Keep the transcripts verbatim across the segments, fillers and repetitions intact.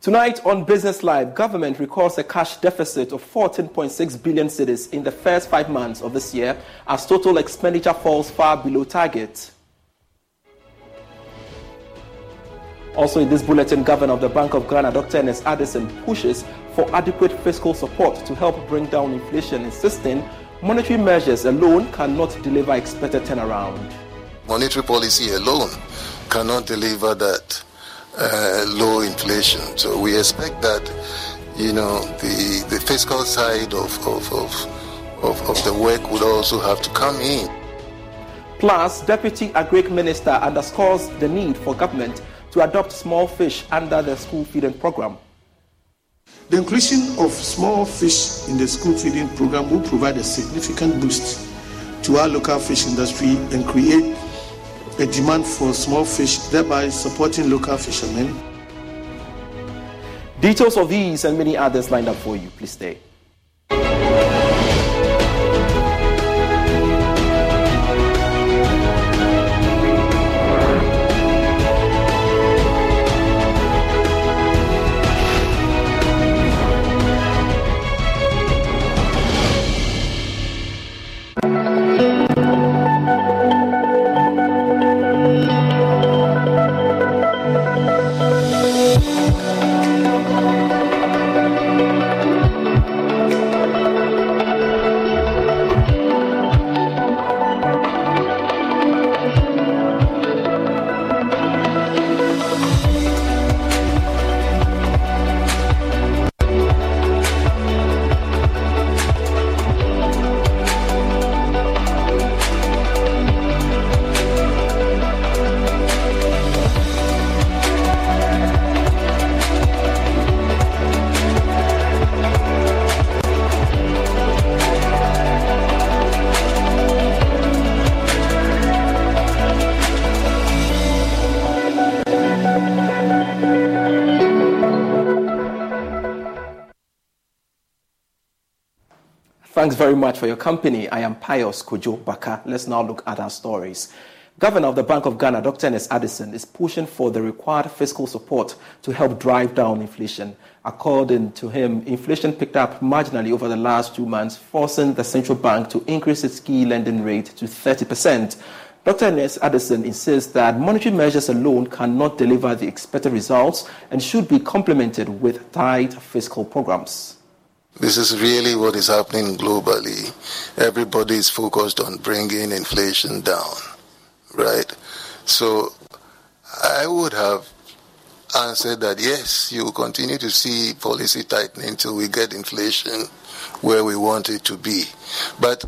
Tonight on Business Live, government records a cash deficit of fourteen point six billion cedis in the first five months of this year as total expenditure falls far below target. Also in this bulletin, Governor of the Bank of Ghana, Doctor Ernest Addison, pushes for adequate fiscal support to help bring down inflation, insisting monetary measures alone cannot deliver expected turnaround. Monetary policy alone cannot deliver that. Uh, low inflation. So we expect that, you know, the the fiscal side of of, of of of the work would also have to come in. Plus, Deputy Agric Minister underscores the need for government to adopt small fish under the school feeding program. The inclusion of small fish in the school feeding program will provide a significant boost to our local fish industry and create a demand for small fish, thereby supporting local fishermen. Details of these and many others lined up for you. Please stay. Thanks very much for your company. I am Pius Kojo Baka. Let's now look at our stories. Governor of the Bank of Ghana, Doctor Ernest Addison, is pushing for the required fiscal support to help drive down inflation. According to him, inflation picked up marginally over the last two months, forcing the central bank to increase its key lending rate to thirty percent. Doctor Ernest Addison insists that monetary measures alone cannot deliver the expected results and should be complemented with tight fiscal programs. This is really what is happening globally. Everybody is focused on bringing inflation down. Right. So I would have answered that, yes, you will continue to see policy tightening until we get inflation where we want it to be. But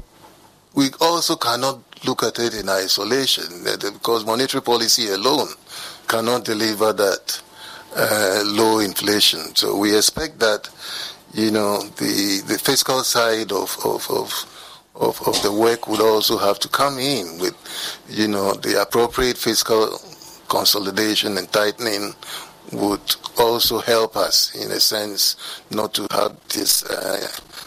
we also cannot look at it in isolation, because monetary policy alone cannot deliver that uh, low inflation. So we expect that, you know, the, the fiscal side of, of, of Of, of the work would also have to come in with, you know, the appropriate fiscal consolidation and tightening would also help us, in a sense, not to have these uh,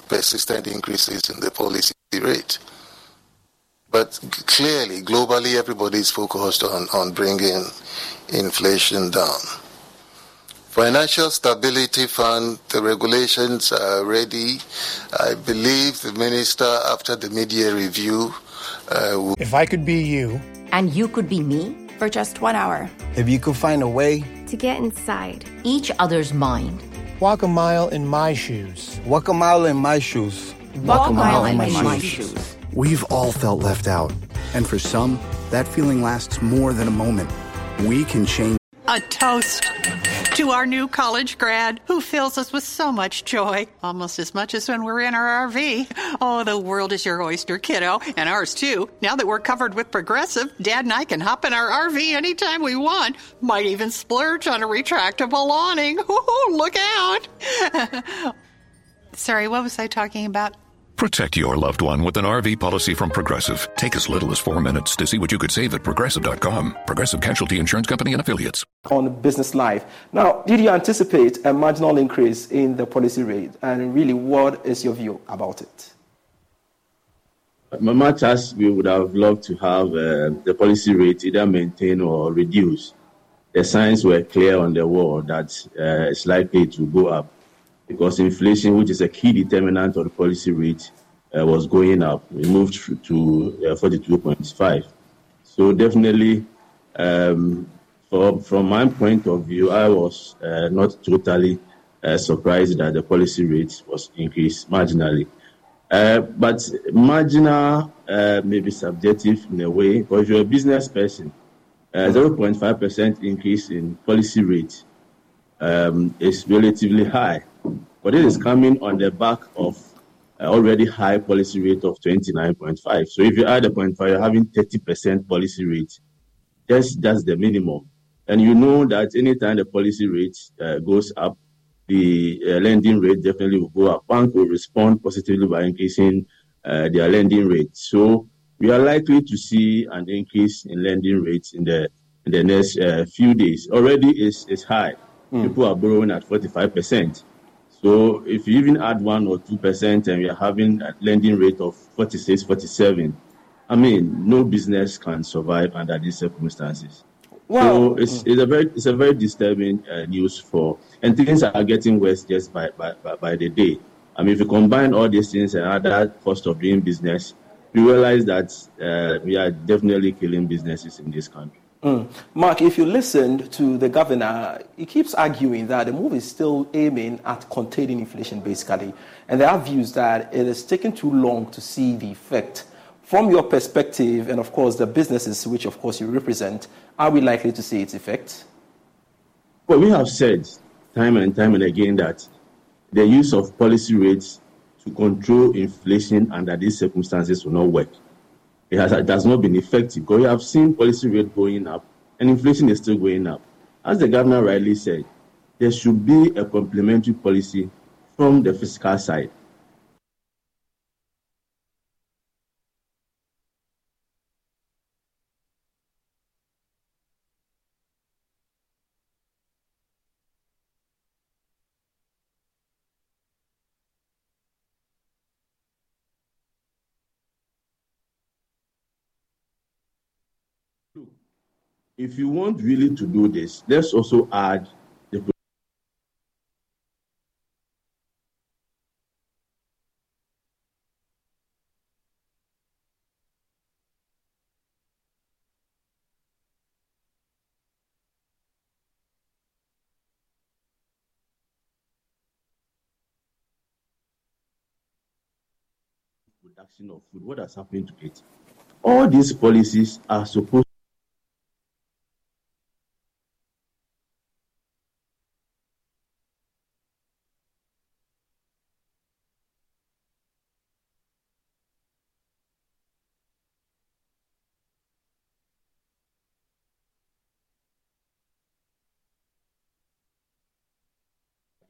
persistent increases in the policy rate. But clearly, globally, everybody is focused on, on bringing inflation down. Financial Stability Fund, the regulations are ready. I believe the minister, after the mid-year review... Uh, w- if I could be you... And you could be me... For just one hour. If you could find a way... To get inside each other's mind. Walk a mile in my shoes. Walk a mile in my shoes. Walk, Walk a mile, mile in, in my, my shoes. shoes. We've all felt left out. And for some, that feeling lasts more than a moment. We can change... A toast... To our new college grad who fills us with so much joy, almost as much as when we're in our R V. Oh, the world is your oyster, kiddo, and ours too. Now that we're covered with Progressive, Dad and I can hop in our R V anytime we want. Might even splurge on a retractable awning. Ooh, look out. Sorry, what was I talking about? Protect your loved one with an R V policy from Progressive. Take as little as four minutes to see what you could save at Progressive dot com. Progressive Casualty Insurance Company and Affiliates. On business life. Now, did you anticipate a marginal increase in the policy rate? And really, what is your view about it? Much as we would have loved to have uh, the policy rate either maintained or reduced, the signs were clear on the wall that uh, it's likely to go up. Because inflation, which is a key determinant of the policy rate, uh, was going up. We moved to uh, forty-two point five. So definitely, um, for, from my point of view, I was uh, not totally uh, surprised that the policy rate was increased marginally. Uh, but marginal uh, may be subjective in a way, because you're a business person. Uh, zero point five percent increase in policy rate um, is relatively high. But it is coming on the back of uh, already high policy rate of twenty-nine point five. So if you add a point five, you're having thirty percent policy rate. That's, that's the minimum. And you know that anytime the policy rate uh, goes up, the uh, lending rate definitely will go up. Bank will respond positively by increasing uh, their lending rate. So we are likely to see an increase in lending rates in the in the next uh, few days. Already it's, it's high. Mm. People are borrowing at forty-five percent. So if you even add one or two percent and you're having a lending rate of forty-six, forty-seven, I mean, no business can survive under these circumstances. Wow. So it's, it's a very it's a very disturbing uh, news for, and things are getting worse just by, by, by, by the day. I mean, if you combine all these things and other cost of doing business, you realize that uh, we are definitely killing businesses in this country. Mm. Mark, if you listened to the governor, he keeps arguing that the move is still aiming at containing inflation, basically. And there are views that it is taking too long to see the effect. From your perspective, and of course the businesses which, of course, you represent, are we likely to see its effect? Well, we have said time and time and again that the use of policy rates to control inflation under these circumstances will not work. It has, it has not been effective, because you have seen policy rate going up and inflation is still going up. As the governor rightly said, there should be a complementary policy from the fiscal side. if you want really to do this, let's also add the production of food. What has happened to it? All these policies are supposed to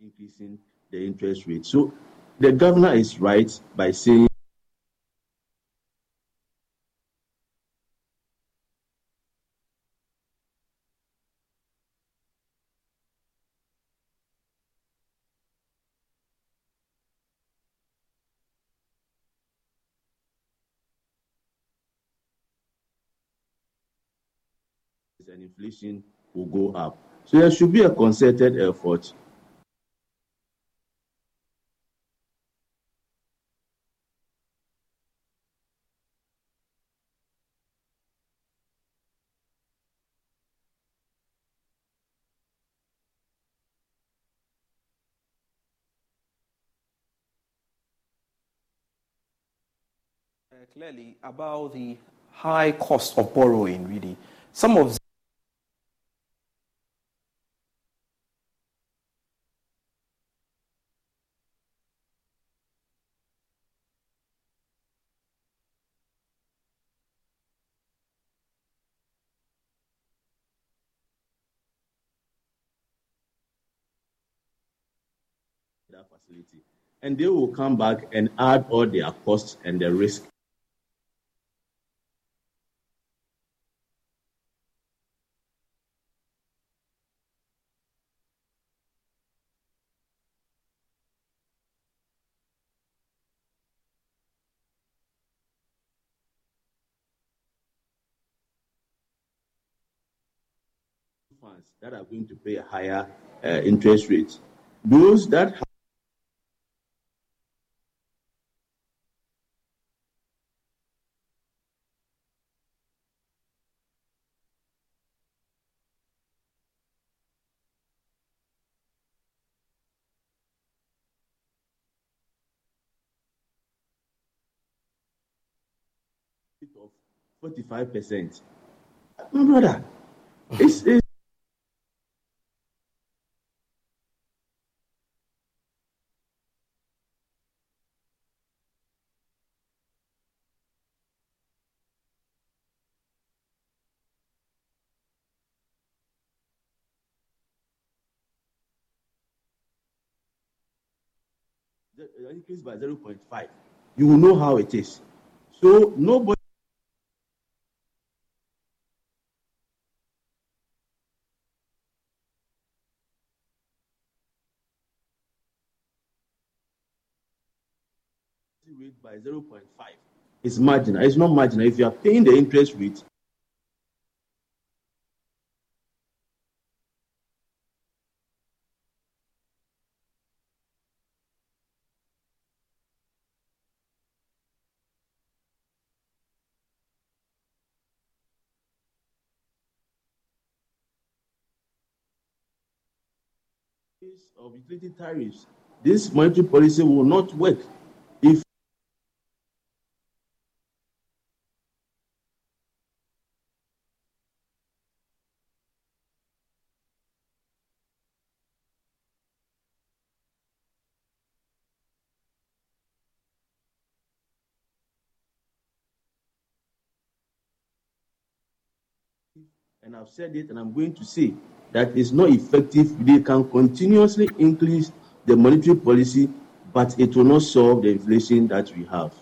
increasing the interest rate. So the governor is right by saying and inflation will go up. So there should be a concerted effort uh, clearly about the high cost of borrowing, really. Some of facility, and they will come back and add all their costs and the risk. Funds that are going to pay a higher uh, interest rate. Those that have of forty-five percent. My brother, it's, it's increased by zero point five. You will know how it is. So nobody rate by zero point five is marginal. It's not marginal. If you are paying the interest rate, of utility tariffs, this monetary policy will not work. If and I've said it, and I'm going to say that is not effective. They can continuously increase the monetary policy, but it will not solve the inflation that we have.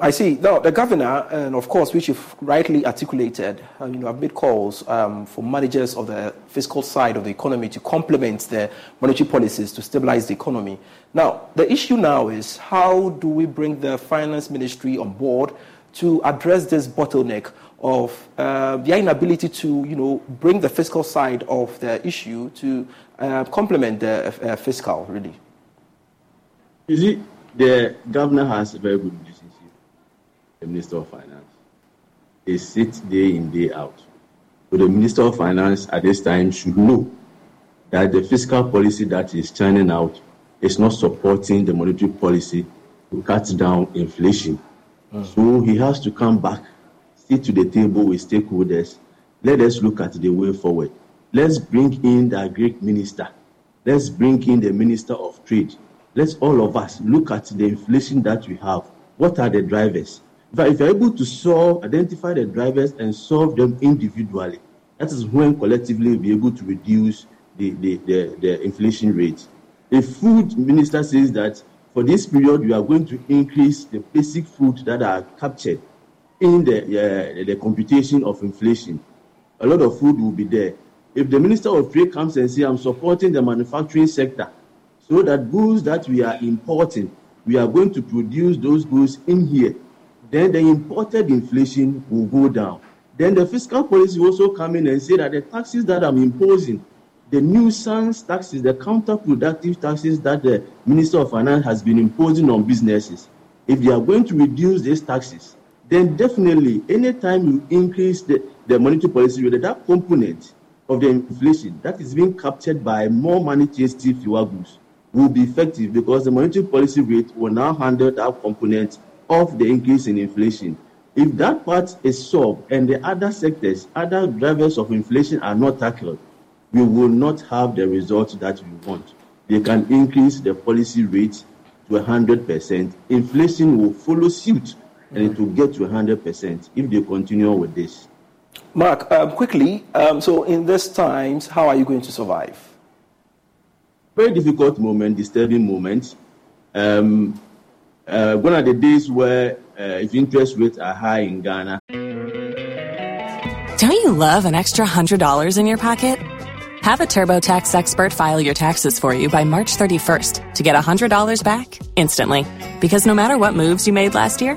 I see. Now, the governor, and of course, which you've rightly articulated, I mean, I've made calls um, for managers of the fiscal side of the economy to complement their monetary policies to stabilize the economy. Now, the issue now is how do we bring the finance ministry on board to address this bottleneck of uh, their inability to, you know, bring the fiscal side of the issue to uh, complement the uh, fiscal, really? You see, the governor has a very good relationship with the Minister of Finance. They sit day in, day out. But the Minister of Finance at this time should know that the fiscal policy that is churning out is not supporting the monetary policy to cut down inflation. Uh-huh. So he has to come back, sit to the table with stakeholders. Let us look at the way forward. Let's bring in the Greek minister. Let's bring in the Minister of Trade. Let's all of us look at the inflation that we have. What are the drivers? If you're able to solve, identify the drivers and solve them individually, that is when collectively we'll be able to reduce the, the, the, the inflation rate. The food minister says that for this period, we are going to increase the basic food that are captured in the, uh, the computation of inflation. A lot of food will be there. If the Minister of Trade comes and says, I'm supporting the manufacturing sector, so that goods that we are importing, we are going to produce those goods in here, then the imported inflation will go down. Then the fiscal policy also come in and say that the taxes that I'm imposing, the nuisance taxes, the counterproductive taxes that the Minister of Finance has been imposing on businesses, if they are going to reduce these taxes, then definitely any time you increase the, the monetary policy rate, that component of the inflation that is being captured by more money-chasing fewer goods will be effective, because the monetary policy rate will now handle that component of the increase in inflation. If that part is solved and the other sectors, other drivers of inflation are not tackled, we will not have the results that we want. They can increase the policy rate to one hundred percent. Inflation will follow suit and it will get to one hundred percent if they continue with this. Mark, um, quickly, um, so in these times, how are you going to survive? Very difficult moment, disturbing moment. Um, uh, one of the days where uh, if interest rates are high in Ghana. Don't you love an extra one hundred dollars in your pocket? Have a TurboTax expert file your taxes for you by March thirty-first to get one hundred dollars back instantly. Because no matter what moves you made last year,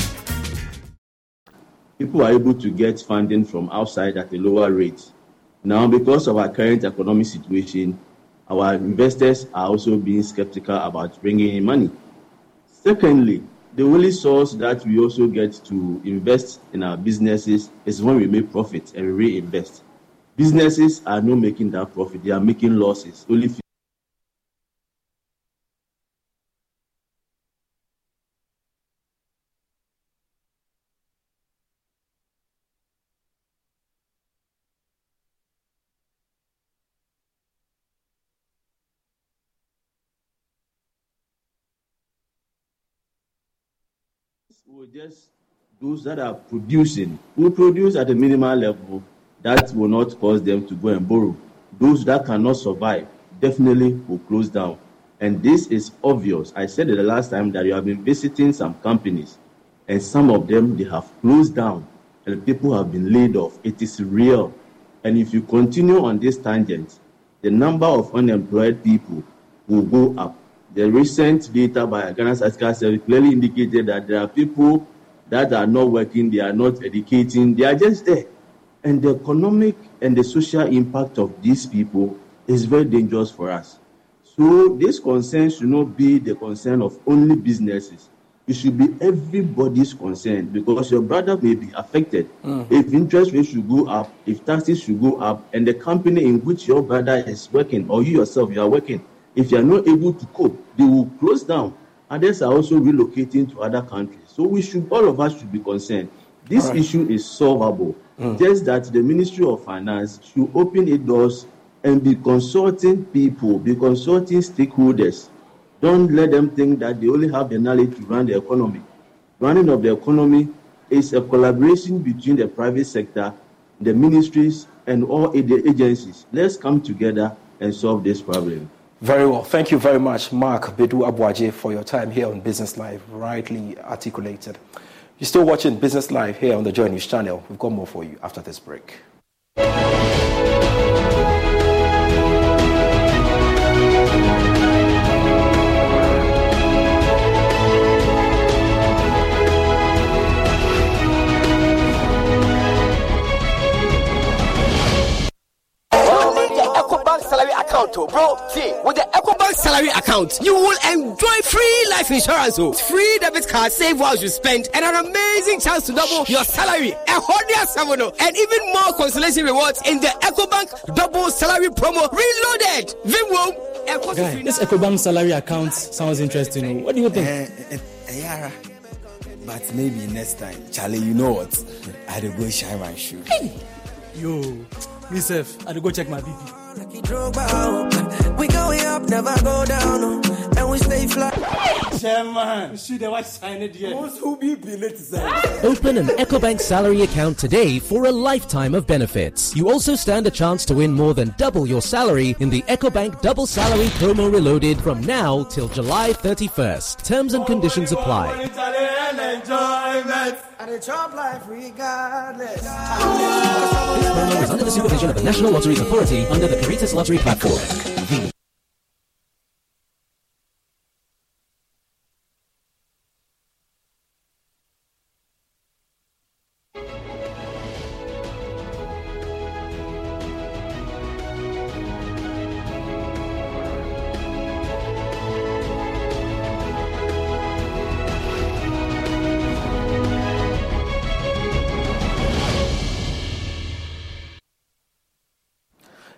People are able to get funding from outside at a lower rate. Now, because of our current economic situation, our investors are also being skeptical about bringing in money. Secondly, the only source that we also get to invest in our businesses is when we make profit and we reinvest. Businesses are not making that profit. They are making losses. Only or just those that are producing, who produce at a minimal level, that will not cause them to go and borrow. Those that cannot survive definitely will close down. And this is obvious. I said it the last time that you have been visiting some companies, and some of them, they have closed down, and people have been laid off. It is real. And if you continue on this tangent, the number of unemployed people will go up. The recent data by Ghana Statistical Service clearly indicated that there are people that are not working, they are not educating, they are just there. And the economic and the social impact of these people is very dangerous for us. So this concern should not be the concern of only businesses. It should be everybody's concern, because your brother may be affected. Mm. If interest rates should go up, if taxes should go up, and the company in which your brother is working, or you yourself, you are working, if you are not able to cope, they will close down. Others are also relocating to other countries. So we should, all of us should be concerned. This right. issue is solvable. Mm. Just that the Ministry of Finance should open its doors and be consulting people, be consulting stakeholders. Don't let them think that they only have the knowledge to run the economy. Running of the economy is a collaboration between the private sector, the ministries, and all the agencies. Let's come together and solve this problem. Very well. Thank you very much, Mark Bedu Abwaje, for your time here on Business Live, rightly articulated. You're still watching Business Live here on the Joy News channel. We've got more for you after this break. Bro, see, with the EcoBank salary account, you will enjoy free life insurance, oh, free debit card, save while you spend, and an amazing chance to double your salary, a hundred seven, and even more consolation rewards in the EcoBank double salary promo reloaded. Vimwo, guy, this EcoBank salary account sounds interesting. What do you think? Uh, uh, yeah, but maybe next time, Charlie. You know what? I'll go shine my shoe. Hey. Yo, myself, I'll go check my B P. We going up, never go down, and we stay flat. Chairman, see the white sign it yet. Open an EcoBank salary account today for a lifetime of benefits. You also stand a chance to win more than double your salary in the EcoBank Double Salary Promo Reloaded from now till July thirty-first. Terms and conditions apply. This program is under the supervision of the National Lotteries Authority under the Caritas Lottery Platform.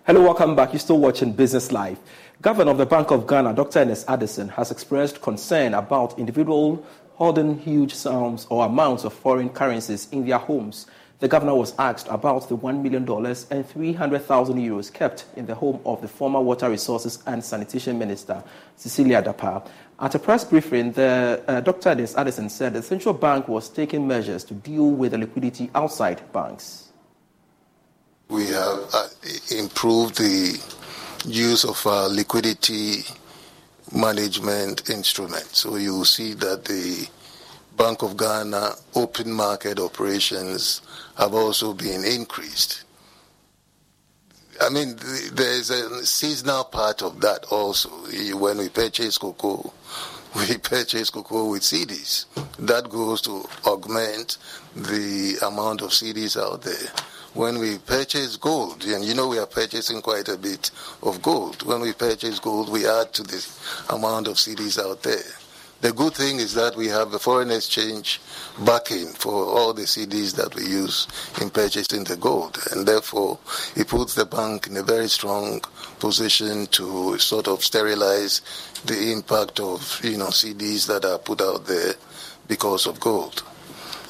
Hello, welcome back. You're still watching Business Live. Governor of the Bank of Ghana, Doctor Ernest Addison, has expressed concern about individuals holding huge sums or amounts of foreign currencies in their homes. The governor was asked about the one million dollars and three hundred thousand euros kept in the home of the former Water Resources and Sanitation Minister, Cecilia Dapa. At a press briefing, the, uh, Doctor Ernest Addison said the central bank was taking measures to deal with the liquidity outside banks. We have uh, improved the use of our liquidity management instruments. So you will see that the Bank of Ghana open market operations have also been increased. I mean, th- there's a seasonal part of that also. When we purchase cocoa, we purchase cocoa with C Ds. That goes to augment the amount of C Ds out there. When we purchase gold, and you know we are purchasing quite a bit of gold. When we purchase gold, we add to the amount of C Ds out there. The good thing is that we have a foreign exchange backing for all the C Ds that we use in purchasing the gold. And therefore, it puts the bank in a very strong position to sort of sterilize the impact of, you know, C Ds that are put out there because of gold.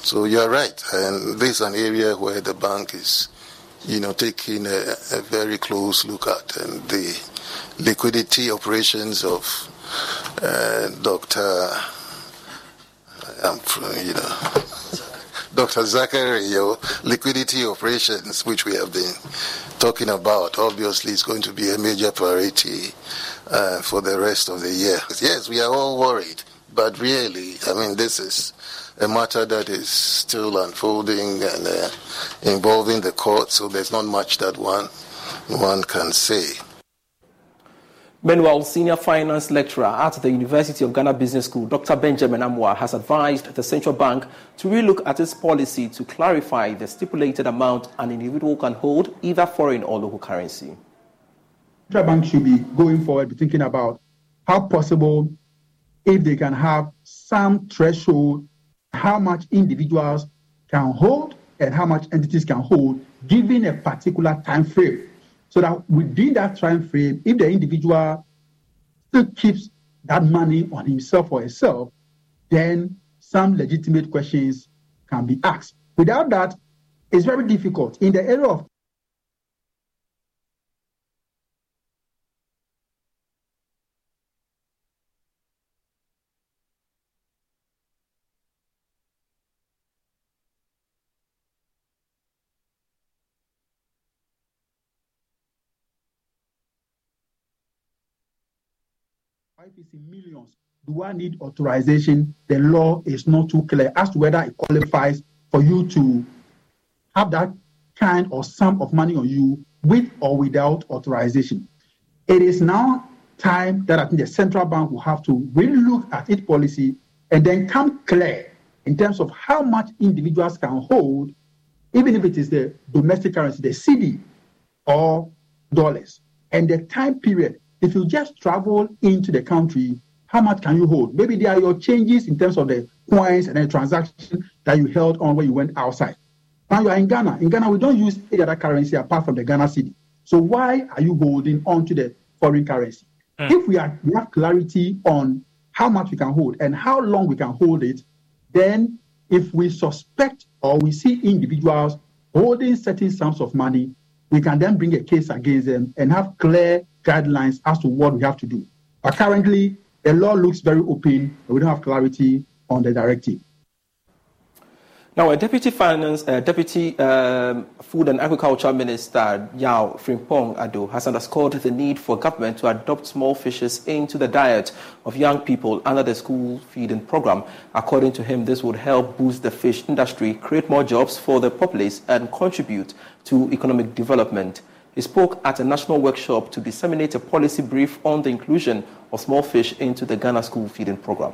So you are right, and this is an area where the bank is, you know, taking a, a very close look at, and the liquidity operations of uh, Doctor I'm you know, Doctor Zachary, your liquidity operations, which we have been talking about, obviously is going to be a major priority uh, for the rest of the year. Yes, we are all worried, but really, I mean, this is a matter that is still unfolding and uh, involving the court, so there's not much that one one can say. Meanwhile, senior finance lecturer at the University of Ghana Business School, Doctor Benjamin Amwa, has advised the central bank to relook at its policy to clarify the stipulated amount an individual can hold, either foreign or local currency. Central bank should be going forward, be thinking about how possible if they can have some threshold, how much individuals can hold and how much entities can hold, given a particular time frame. So that within that time frame, if the individual still keeps that money on himself or herself, then some legitimate questions can be asked. Without that, it's very difficult. In the area of millions, do I need authorization? The law is not too clear as to whether it qualifies for you to have that kind or sum of money on you with or without authorization. It is now time that I think the central bank will have to really look at its policy and then come clear in terms of how much individuals can hold, even if it is the domestic currency, the C D or dollars, and the time period. If you just travel into the country, how much can you hold? Maybe there are your changes in terms of the coins and the transaction that you held on when you went outside. Now you are in Ghana. In Ghana, we don't use any other currency apart from the Ghana cedi. So why are you holding on to the foreign currency? Mm. If we, are, we have clarity on how much we can hold and how long we can hold it, then if we suspect or we see individuals holding certain sums of money, we can then bring a case against them and have clear guidelines as to what we have to do. But currently, the law looks very open, and we don't have clarity on the directive. Now, a deputy finance, uh, deputy um, food and agriculture minister, Yaw Frimpong Addo, has underscored the need for government to adopt small fishes into the diet of young people under the school feeding program. According to him, this would help boost the fish industry, create more jobs for the populace, and contribute to economic development. He spoke at a national workshop to disseminate a policy brief on the inclusion of small fish into the Ghana school feeding program.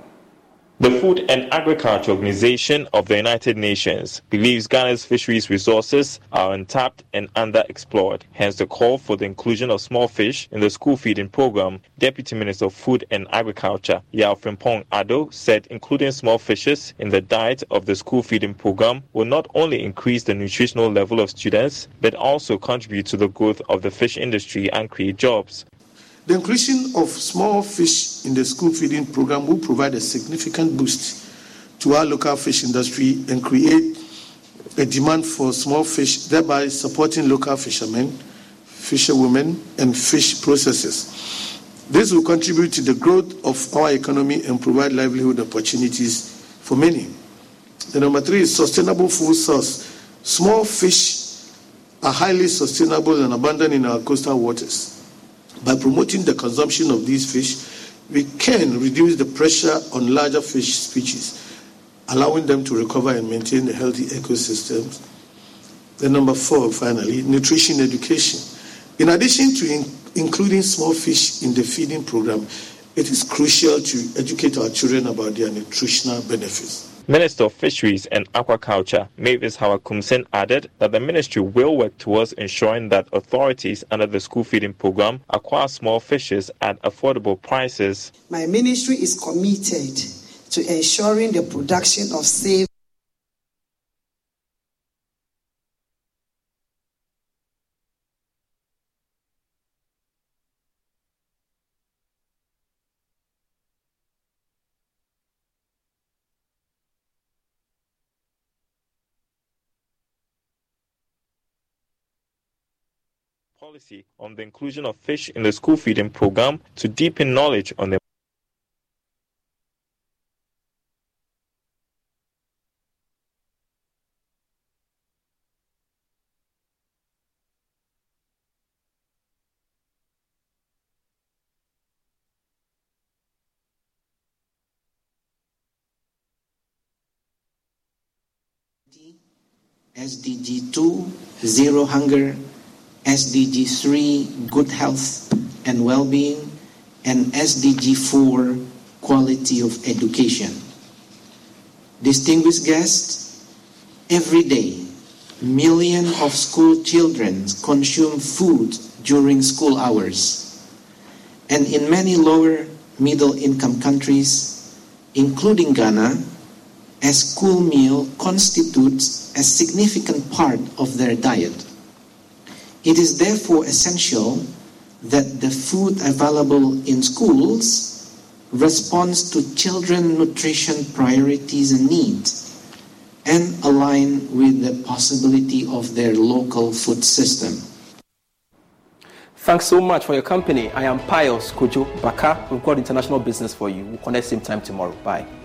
The Food and Agriculture Organization of the United Nations believes Ghana's fisheries resources are untapped and underexplored, hence the call for the inclusion of small fish in the school feeding program. Deputy Minister of Food and Agriculture, Yaw Frimpong Addo, said including small fishes in the diet of the school feeding program will not only increase the nutritional level of students, but also contribute to the growth of the fish industry and create jobs. The inclusion of small fish in the school feeding program will provide a significant boost to our local fish industry and create a demand for small fish, thereby supporting local fishermen, fisherwomen, and fish processors. This will contribute to the growth of our economy and provide livelihood opportunities for many. The number three is sustainable food source. Small fish are highly sustainable and abundant in our coastal waters. By promoting the consumption of these fish, we can reduce the pressure on larger fish species, allowing them to recover and maintain a healthy ecosystem. Then number four, finally, nutrition education. In addition to in- including small fish in the feeding program, it is crucial to educate our children about their nutritional benefits. Minister of Fisheries and Aquaculture, Mavis Hawakumsen, added that the ministry will work towards ensuring that authorities under the school feeding program acquire small fishes at affordable prices. My ministry is committed to ensuring the production of safe policy on the inclusion of fish in the school feeding program to deepen knowledge on the S D G two, zero hunger, S D G three, good health and well-being, and S D G four, quality of education. Distinguished guests, every day, millions of school children consume food during school hours. And in many lower middle-income countries, including Ghana, a school meal constitutes a significant part of their diet. It is therefore essential that the food available in schools responds to children's nutrition priorities and needs and align with the possibility of their local food system. Thanks so much for your company. I am Pius Kojo Baka. We've got international business for you. We'll connect same time tomorrow. Bye.